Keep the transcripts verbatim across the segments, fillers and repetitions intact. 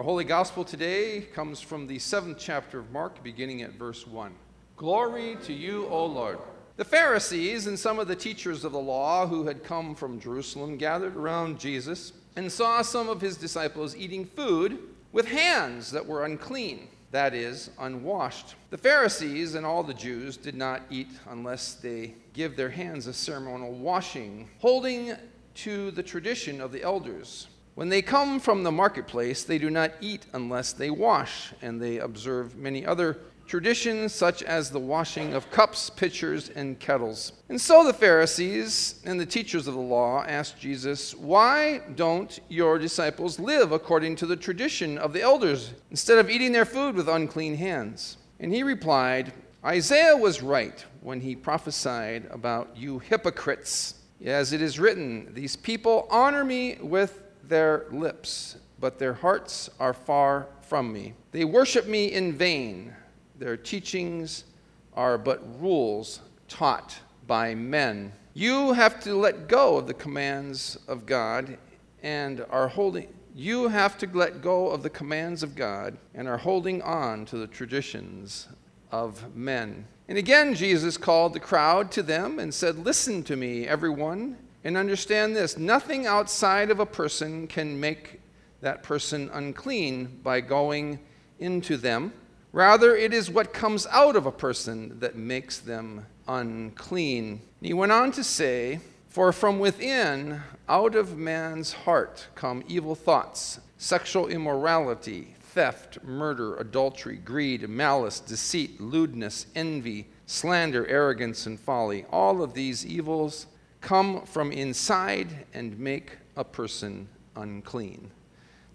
Our Holy Gospel today comes from the seventh chapter of Mark, beginning at verse one. Glory to you, O Lord. The Pharisees and some of the teachers of the law who had come from Jerusalem gathered around Jesus and saw some of his disciples eating food with hands that were unclean, that is, unwashed. The Pharisees and all the Jews did not eat unless they give their hands a ceremonial washing, holding to the tradition of the elders. When they come from the marketplace, they do not eat unless they wash, and they observe many other traditions, such as the washing of cups, pitchers, and kettles. And so the Pharisees and the teachers of the law asked Jesus, "Why don't your disciples live according to the tradition of the elders, instead of eating their food with unclean hands?" And he replied, "Isaiah was right when he prophesied about you hypocrites. As it is written, 'These people honor me with their lips, but their hearts are far from me. They worship me in vain. Their teachings are but rules taught by men.' You have to let go of the commands of God and are holding you have to let go of the commands of God and are holding on to the traditions of men." And again Jesus called the crowd to them and said, "Listen to me, everyone, and understand this, nothing outside of a person can make that person unclean by going into them. Rather, it is what comes out of a person that makes them unclean." And he went on to say, "For from within, out of man's heart, come evil thoughts, sexual immorality, theft, murder, adultery, greed, malice, deceit, lewdness, envy, slander, arrogance, and folly. All of these evils come from inside and make a person unclean."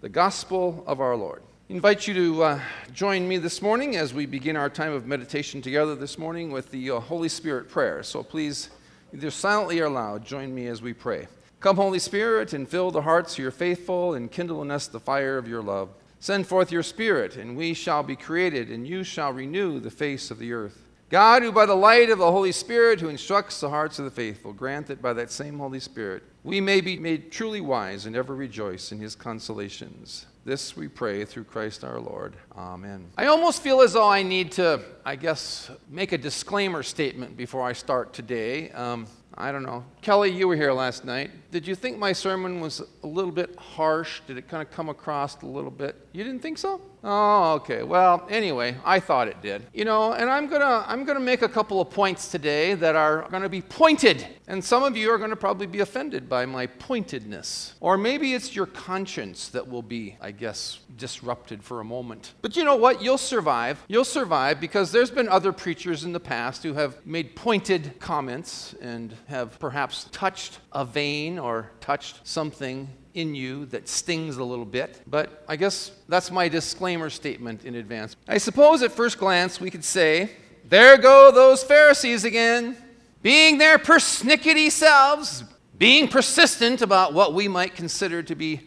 The gospel of our Lord. I invite you to uh, join me this morning as we begin our time of meditation together this morning with the uh, Holy Spirit prayer. So please, either silently or loud, join me as we pray. Come, Holy Spirit, and fill the hearts of your faithful, and kindle in us the fire of your love. Send forth your Spirit, and we shall be created, and you shall renew the face of the earth. God, who by the light of the Holy Spirit, who instructs the hearts of the faithful, grant that by that same Holy Spirit we may be made truly wise and ever rejoice in his consolations. This we pray through Christ our Lord. Amen. I almost feel as though I need to, I guess, make a disclaimer statement before I start today. Um, I don't know. Kelly, you were here last night. Did you think my sermon was a little bit harsh? Did it kind of come across a little bit? You didn't think so? Oh, okay. Well, anyway, I thought it did. You know, and I'm gonna I'm gonna make a couple of points today that are gonna be pointed, and some of you are gonna probably be offended by my pointedness, or maybe it's your conscience that will be, I guess, disrupted for a moment. But you know what? You'll survive. You'll survive because there's been other preachers in the past who have made pointed comments and have perhaps touched a vein or touched something in you that stings a little bit, but I guess that's my disclaimer statement in advance. I suppose at first glance we could say, there go those Pharisees again, being their persnickety selves, being persistent about what we might consider to be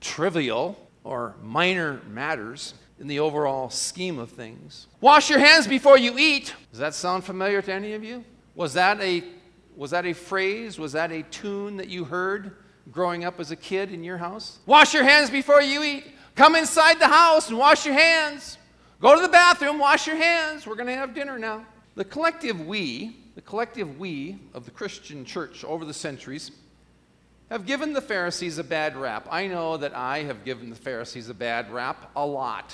trivial or minor matters in the overall scheme of things. Wash your hands before you eat. Does that sound familiar to any of you? Was that a was that a phrase? Was that a tune that you heard growing up as a kid in your house? Wash your hands before you eat. Come inside the house and wash your hands. Go to the bathroom, wash your hands. We're going to have dinner now. The collective we, the collective we of the Christian church over the centuries have given the Pharisees a bad rap. I know that I have given the Pharisees a bad rap a lot.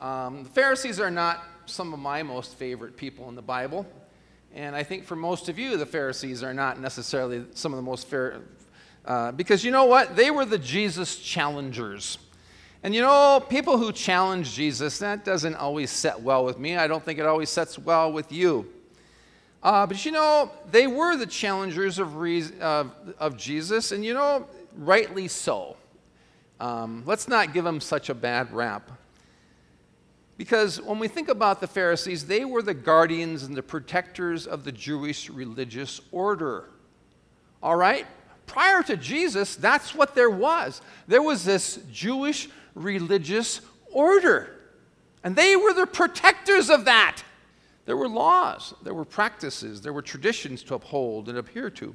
Um, the Pharisees are not some of my most favorite people in the Bible. And I think for most of you, the Pharisees are not necessarily some of the most fair. Uh, because you know what? They were the Jesus challengers. And you know, people who challenge Jesus, that doesn't always set well with me. I don't think it always sets well with you. Uh, but you know, they were the challengers of, re- of, of Jesus, and you know, rightly so. Um, let's not give them such a bad rap. Because when we think about the Pharisees, they were the guardians and the protectors of the Jewish religious order. All right? Prior to Jesus, that's what there was. There was this Jewish religious order. And they were the protectors of that. There were laws, there were practices, there were traditions to uphold and adhere to.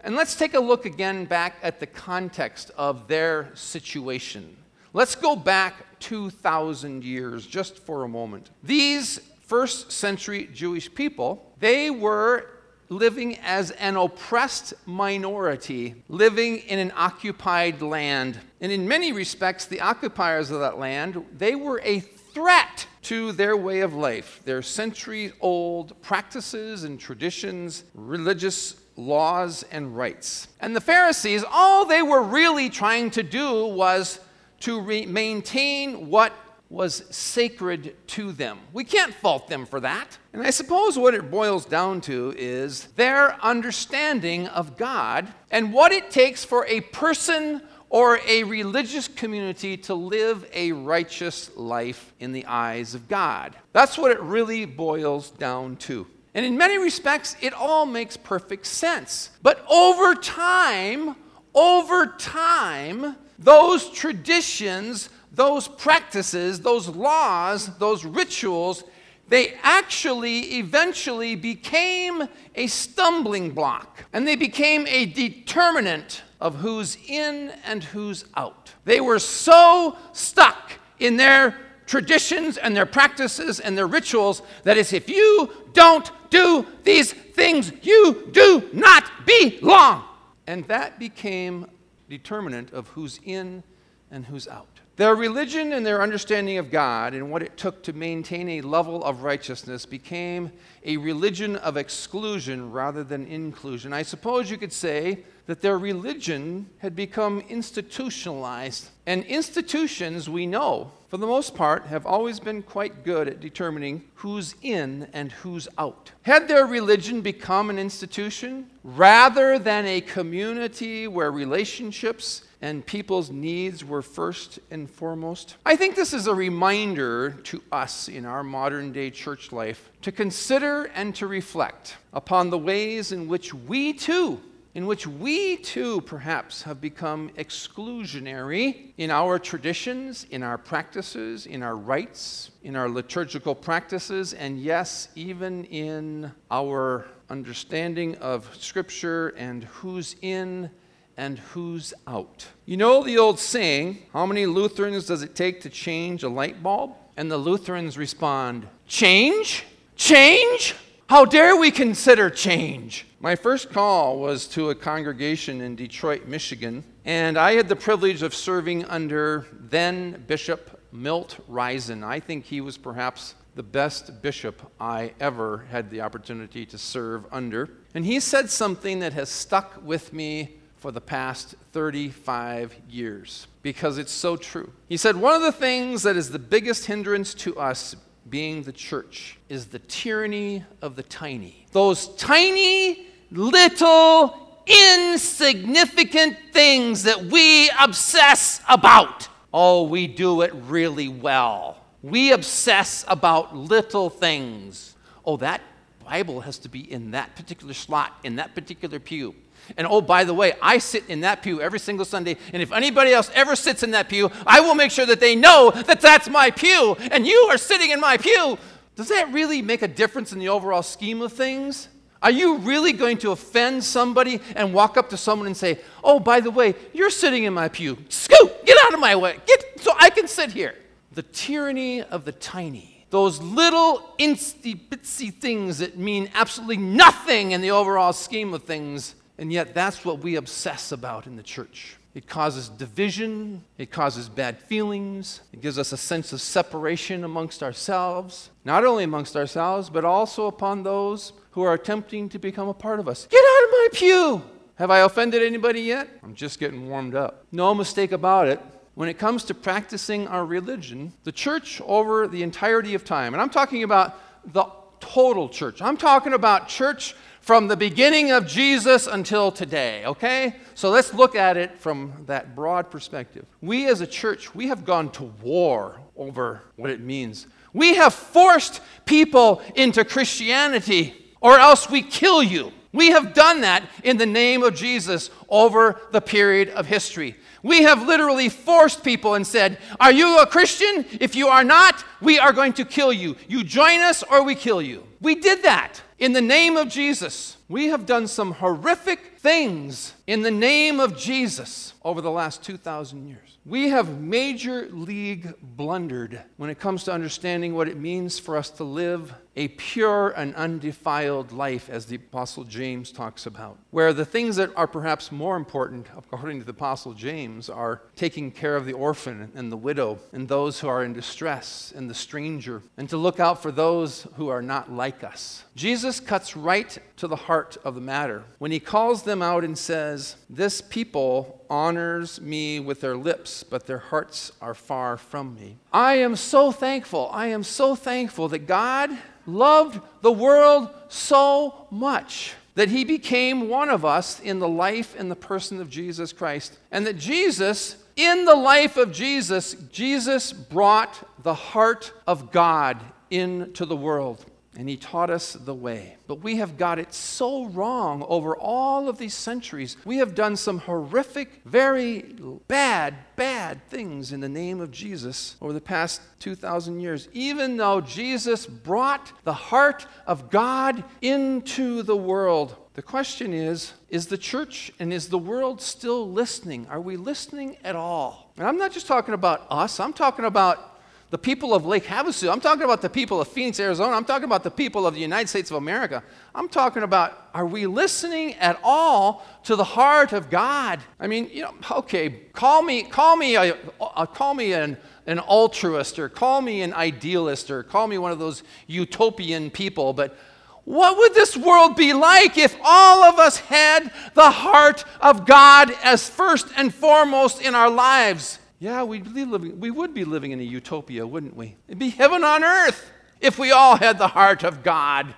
And let's take a look again back at the context of their situation. Let's go back two thousand years just for a moment. These first century Jewish people, they were living as an oppressed minority, living in an occupied land. And in many respects, the occupiers of that land, they were a threat to their way of life, their centuries-old practices and traditions, religious laws and rights. And the Pharisees, all they were really trying to do was to re- maintain what was sacred to them. We can't fault them for that. And I suppose what it boils down to is their understanding of God and what it takes for a person or a religious community to live a righteous life in the eyes of God. That's what it really boils down to. And in many respects, it all makes perfect sense. But over time, over time, those traditions, those practices, those laws, those rituals, they actually eventually became a stumbling block. And they became a determinant of who's in and who's out. They were so stuck in their traditions and their practices and their rituals that is, if you don't do these things, you do not belong. And that became determinant of who's in and who's out. Their religion and their understanding of God and what it took to maintain a level of righteousness became a religion of exclusion rather than inclusion. I suppose you could say that their religion had become institutionalized. And institutions, we know, for the most part, have always been quite good at determining who's in and who's out. Had their religion become an institution rather than a community where relationships and people's needs were first and foremost? I think this is a reminder to us in our modern day church life to consider and to reflect upon the ways in which we too, in which we too perhaps have become exclusionary in our traditions, in our practices, in our rites, in our liturgical practices, and yes, even in our understanding of Scripture and who's in and who's out. You know the old saying, how many Lutherans does it take to change a light bulb? And the Lutherans respond, change? Change? How dare we consider change? My first call was to a congregation in Detroit, Michigan, and I had the privilege of serving under then Bishop Milt Risen. I think he was perhaps the best bishop I ever had the opportunity to serve under. And he said something that has stuck with me for the past thirty-five years, because it's so true. He said, one of the things that is the biggest hindrance to us being the church is the tyranny of the tiny. Those tiny, little, insignificant things that we obsess about. Oh, we do it really well. We obsess about little things. Oh, that Bible has to be in that particular slot, in that particular pew. And oh, by the way, I sit in that pew every single Sunday, and if anybody else ever sits in that pew, I will make sure that they know that that's my pew, and you are sitting in my pew. Does that really make a difference in the overall scheme of things? Are you really going to offend somebody and walk up to someone and say, oh, by the way, you're sitting in my pew. Scoot! Get out of my way. Get so I can sit here. The tyranny of the tiny. Those little insty-bitsy things that mean absolutely nothing in the overall scheme of things. And yet that's what we obsess about in the church. It causes division. It causes bad feelings. It gives us a sense of separation amongst ourselves. Not only amongst ourselves, but also upon those who are attempting to become a part of us. Get out of my pew! Have I offended anybody yet? I'm just getting warmed up. No mistake about it. When it comes to practicing our religion, the church over the entirety of time, and I'm talking about the total church. I'm talking about church from the beginning of Jesus until today, okay? So let's look at it from that broad perspective. We as a church, we have gone to war over what it means. We have forced people into Christianity, or else we kill you. We have done that in the name of Jesus over the period of history. We have literally forced people and said, are you a Christian? If you are not, we are going to kill you. You join us or we kill you. We did that in the name of Jesus. We have done some horrific things in the name of Jesus over the last two thousand years. We have major league blundered when it comes to understanding what it means for us to live a pure and undefiled life, as the Apostle James talks about, where the things that are perhaps more important, according to the Apostle James, are taking care of the orphan and the widow and those who are in distress and the stranger, and to look out for those who are not like us. Jesus cuts right to the heart of the matter when he calls them out and says, "This people honors me with their lips, but their hearts are far from me." I am so thankful, I am so thankful that God loved the world so much that he became one of us in the life and the person of Jesus Christ. And that Jesus, in the life of Jesus, Jesus brought the heart of God into the world. And he taught us the way. But we have got it so wrong over all of these centuries. We have done some horrific, very bad, bad things in the name of Jesus over the past two thousand years, even though Jesus brought the heart of God into the world. The question is, is the church and is the world still listening? Are we listening at all? And I'm not just talking about us. I'm talking about the people of Lake Havasu. I'm talking about the people of Phoenix, Arizona. I'm talking about the people of the United States of America. I'm talking about, are we listening at all to the heart of God? I mean, you know, okay, call me, call me, a, a, call me an, an altruist, or call me an idealist, or call me one of those utopian people, but what would this world be like if all of us had the heart of God as first and foremost in our lives? Yeah, we'd be living, we would be living in a utopia, wouldn't we? It'd be heaven on earth if we all had the heart of God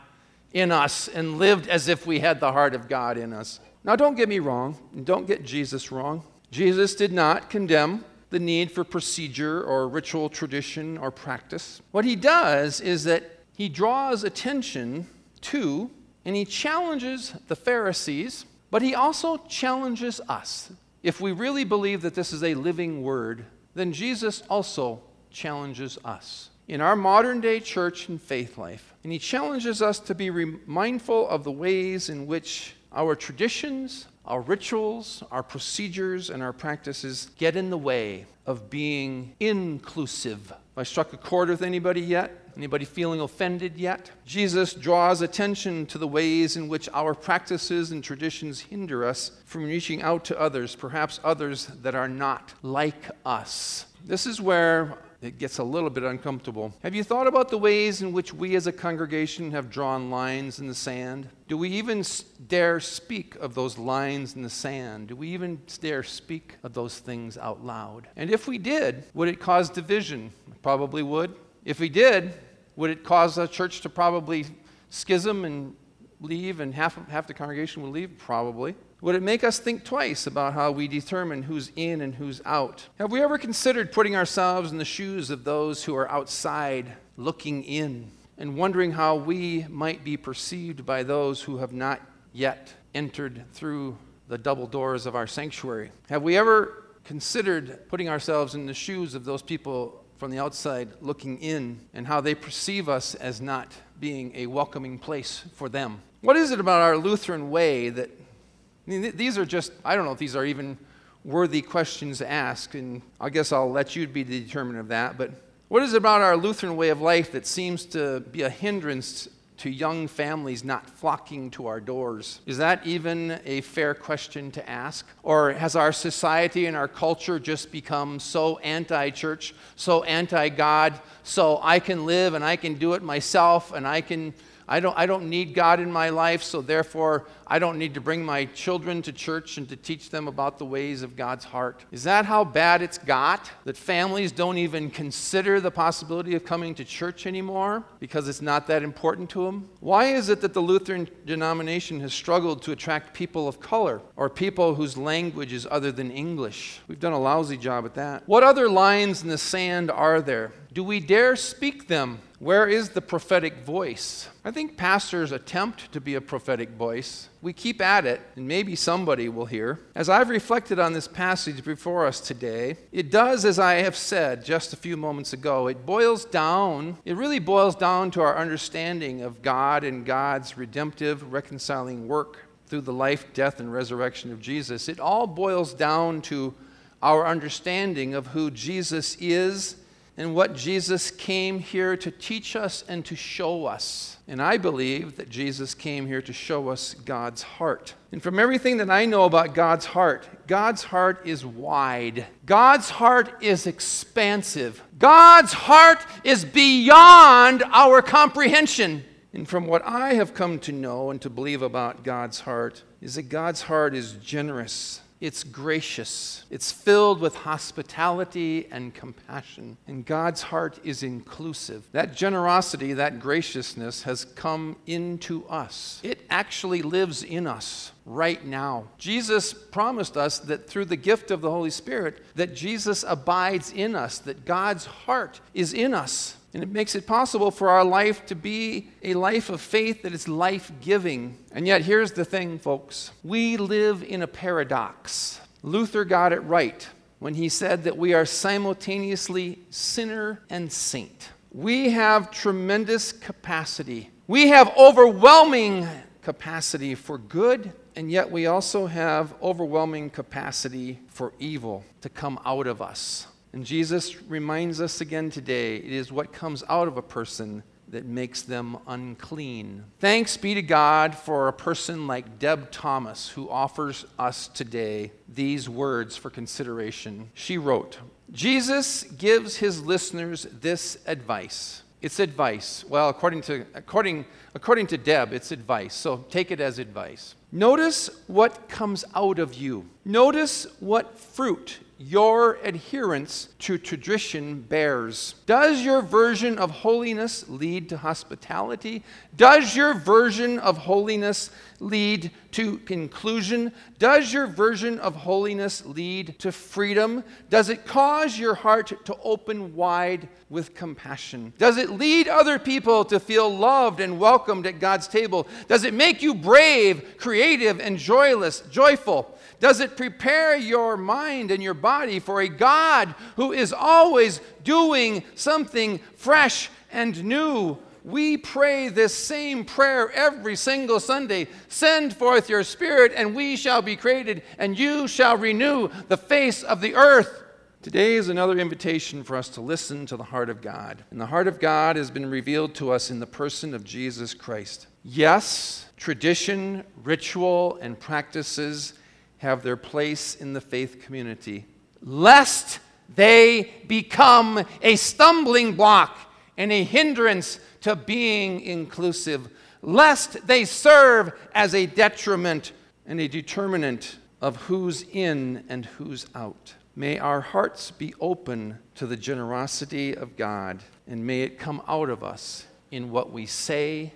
in us and lived as if we had the heart of God in us. Now, don't get me wrong, and don't get Jesus wrong. Jesus did not condemn the need for procedure or ritual tradition or practice. What he does is that he draws attention to and he challenges the Pharisees, but he also challenges us. If we really believe that this is a living word, then Jesus also challenges us in our modern-day church and faith life. And he challenges us to be mindful of the ways in which our traditions, our rituals, our procedures, and our practices get in the way of being inclusive. Have I struck a chord with anybody yet? Anybody feeling offended yet? Jesus draws attention to the ways in which our practices and traditions hinder us from reaching out to others, perhaps others that are not like us. This is where it gets a little bit uncomfortable. Have you thought about the ways in which we as a congregation have drawn lines in the sand? Do we even dare speak of those lines in the sand? Do we even dare speak of those things out loud? And if we did, would it cause division? It probably would. If we did, would it cause a church to probably schism and leave, and half half the congregation would leave? Probably. Would it make us think twice about how we determine who's in and who's out? Have we ever considered putting ourselves in the shoes of those who are outside looking in and wondering how we might be perceived by those who have not yet entered through the double doors of our sanctuary? Have we ever considered putting ourselves in the shoes of those people from the outside looking in, and how they perceive us as not being a welcoming place for them? What is it about our Lutheran way that, I mean, th- these are just, I don't know if these are even worthy questions to ask, and I guess I'll let you be the determinant of that, but what is it about our Lutheran way of life that seems to be a hindrance to young families not flocking to our doors? Is that even a fair question to ask? Or has our society and our culture just become so anti-church, so anti-God, so I can live and I can do it myself, and I can I don't I don't need God in my life, so therefore I don't need to bring my children to church and to teach them about the ways of God's heart? Is that how bad it's got, that families don't even consider the possibility of coming to church anymore because it's not that important to them? Why is it that the Lutheran denomination has struggled to attract people of color or people whose language is other than English? We've done a lousy job at that. What other lines in the sand are there? Do we dare speak them? Where is the prophetic voice? I think pastors attempt to be a prophetic voice. We keep at it, and maybe somebody will hear. As I've reflected on this passage before us today, it does, as I have said just a few moments ago, it boils down, it really boils down to our understanding of God and God's redemptive, reconciling work through the life, death, and resurrection of Jesus. It all boils down to our understanding of who Jesus is and what Jesus came here to teach us and to show us. And I believe that Jesus came here to show us God's heart. And from everything that I know about God's heart, God's heart is wide. God's heart is expansive. God's heart is beyond our comprehension. And from what I have come to know and to believe about God's heart is that God's heart is generous. It's gracious. It's filled with hospitality and compassion. And God's heart is inclusive. That generosity, that graciousness has come into us. It actually lives in us right now. Jesus promised us that through the gift of the Holy Spirit, that Jesus abides in us, that God's heart is in us. And it makes it possible for our life to be a life of faith that is life-giving. And yet, here's the thing, folks. We live in a paradox. Luther got it right when he said that we are simultaneously sinner and saint. We have tremendous capacity. We have overwhelming capacity for good, and yet we also have overwhelming capacity for evil to come out of us. And Jesus reminds us again today, it is what comes out of a person that makes them unclean. Thanks be to God for a person like Deb Thomas, who offers us today these words for consideration. She wrote, Jesus gives his listeners this advice. It's advice. Well, according to, according, according to Deb, it's advice. So take it as advice. Notice what comes out of you. Notice what fruit your adherence to tradition bears. Does your version of holiness lead to hospitality? Does your version of holiness lead to inclusion? Does your version of holiness lead to freedom? Does it cause your heart to open wide with compassion? Does it lead other people to feel loved and welcomed at God's table? Does it make you brave, creative, and joyless, joyful? Does it prepare your mind and your body for a God who is always doing something fresh and new? We pray this same prayer every single Sunday. Send forth your Spirit, and we shall be created, and you shall renew the face of the earth. Today is another invitation for us to listen to the heart of God. And the heart of God has been revealed to us in the person of Jesus Christ. Yes, tradition, ritual, and practices have their place in the faith community, lest they become a stumbling block and a hindrance to being inclusive, lest they serve as a detriment and a determinant of who's in and who's out. May our hearts be open to the generosity of God, and may it come out of us in what we say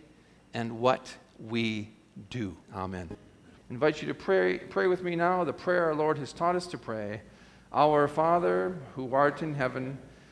and what we do. Amen. I invite you to pray, pray with me now the prayer our Lord has taught us to pray. Our Father, who art in heaven,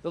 The